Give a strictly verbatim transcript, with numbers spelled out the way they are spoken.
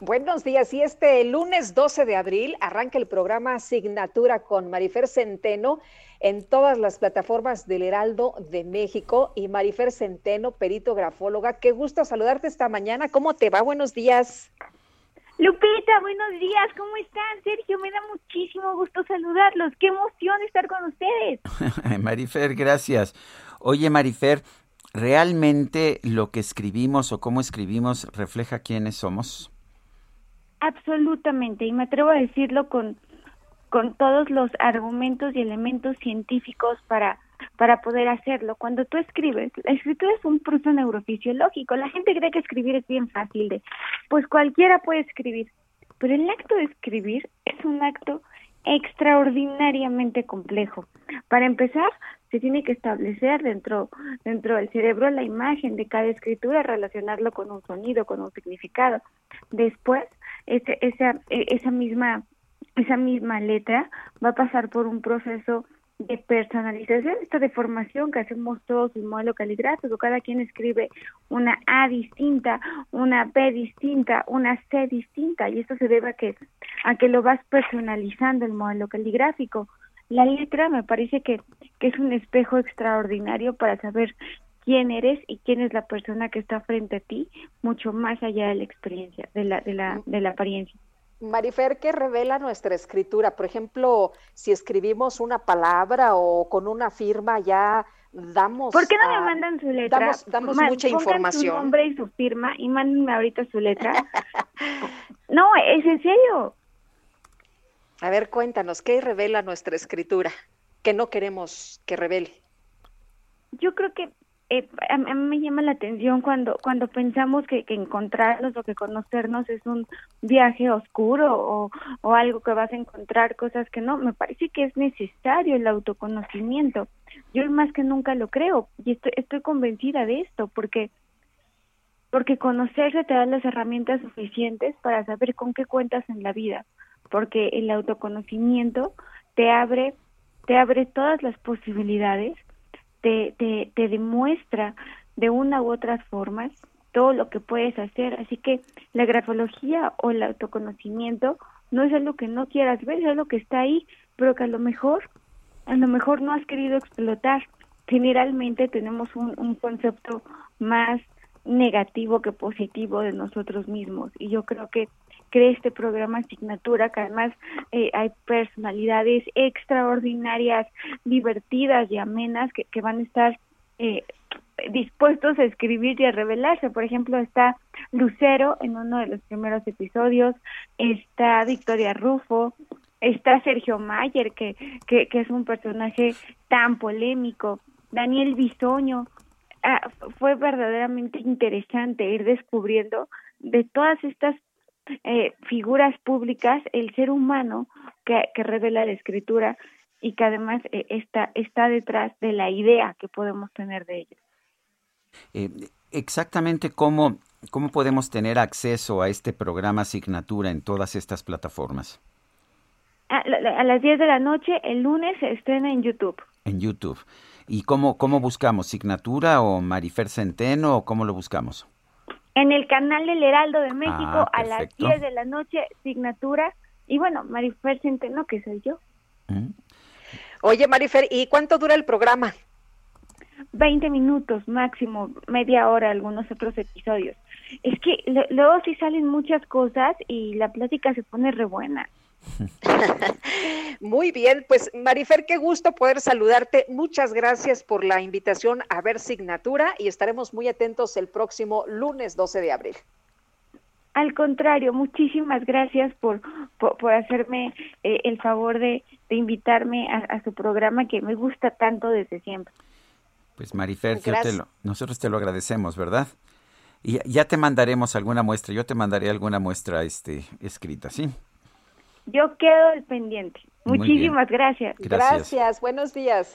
Buenos días, y este lunes doce de abril arranca el programa Asignatura con Marifer Centeno en todas las plataformas del Heraldo de México. Y Marifer Centeno, perito grafóloga, qué gusto saludarte esta mañana. ¿Cómo te va? Buenos días. Lupita, buenos días, ¿cómo están? Sergio, me da muchísimo gusto saludarlos, qué emoción estar con ustedes. Marifer, gracias. Oye, Marifer, ¿realmente lo que escribimos o cómo escribimos refleja quiénes somos? Absolutamente, y me atrevo a decirlo con, con todos los argumentos y elementos científicos para, para poder hacerlo. Cuando tú escribes, la escritura es un proceso neurofisiológico. La gente cree que escribir es bien fácil, de pues cualquiera puede escribir, pero el acto de escribir es un acto extraordinariamente complejo. Para empezar, se tiene que establecer dentro dentro del cerebro la imagen de cada escritura, relacionarlo con un sonido, con un significado. Después, ese, esa esa misma esa misma letra va a pasar por un proceso de personalización, esta deformación que hacemos todos en modelo caligráfico. Cada quien escribe una A distinta, una B distinta, una C distinta, y esto se debe a que a que lo vas personalizando el modelo caligráfico. La letra me parece que, que es un espejo extraordinario para saber quién eres y quién es la persona que está frente a ti, mucho más allá de la experiencia, de la de la de la apariencia. Marifer, ¿qué revela nuestra escritura? Por ejemplo, si escribimos una palabra o con una firma, ya damos... ¿Por qué no a... me mandan su letra? Damos, damos Man, mucha información. Pongan su nombre y su firma y mándenme ahorita su letra. No, es en serio. A ver, cuéntanos, ¿qué revela nuestra escritura que no queremos que revele? Yo creo que eh, a, a mí me llama la atención cuando cuando pensamos que, que encontrarnos o que conocernos es un viaje oscuro o, o algo que vas a encontrar, cosas que no. Me parece que es necesario el autoconocimiento. Yo más que nunca lo creo y estoy, estoy convencida de esto porque... porque conocerse te da las herramientas suficientes para saber con qué cuentas en la vida, porque el autoconocimiento te abre te abre todas las posibilidades, te, te, te demuestra de una u otra forma todo lo que puedes hacer. Así que la grafología o el autoconocimiento no es algo que no quieras ver, es algo que está ahí, pero que a lo mejor, a lo mejor no has querido explotar. Generalmente tenemos un, un concepto más negativo que positivo de nosotros mismos, y yo creo que cree este programa Asignatura, que además eh, hay personalidades extraordinarias, divertidas y amenas que, que van a estar eh, dispuestos a escribir y a revelarse. Por ejemplo, está Lucero en uno de los primeros episodios, está Victoria Rufo, está Sergio Mayer, que, que, que es un personaje tan polémico, Daniel Bisoño. Ah, fue verdaderamente interesante ir descubriendo de todas estas Eh, figuras públicas, el ser humano que, que revela la escritura y que además eh, está, está detrás de la idea que podemos tener de ellos. Eh, exactamente cómo, cómo podemos tener acceso a este programa Asignatura en todas estas plataformas. A, a las diez de la noche, el lunes, se estrena en YouTube. En YouTube. ¿Y cómo, cómo buscamos? ¿Asignatura o Marifer Centeno o cómo lo buscamos? En el canal del Heraldo de México, ah, a las diez de la noche, Asignatura. Y bueno, Marifer Centeno, que soy yo. Mm. Oye, Marifer, ¿y cuánto dura el programa? veinte minutos máximo, media hora, algunos otros episodios. Es que lo, luego sí salen muchas cosas y la plática se pone re buena. Muy bien, pues Marifer, qué gusto poder saludarte. Muchas gracias por la invitación a ver Asignatura y estaremos muy atentos el próximo lunes doce de abril. Al contrario, muchísimas gracias por, por, por hacerme eh, el favor de, de invitarme a, a su programa que me gusta tanto desde siempre. Pues Marifer, yo te lo, nosotros te lo agradecemos, ¿verdad? Y ya te mandaremos alguna muestra, yo te mandaré alguna muestra este escrita, ¿sí? Yo quedo al pendiente. Muchísimas gracias. gracias. Gracias, buenos días.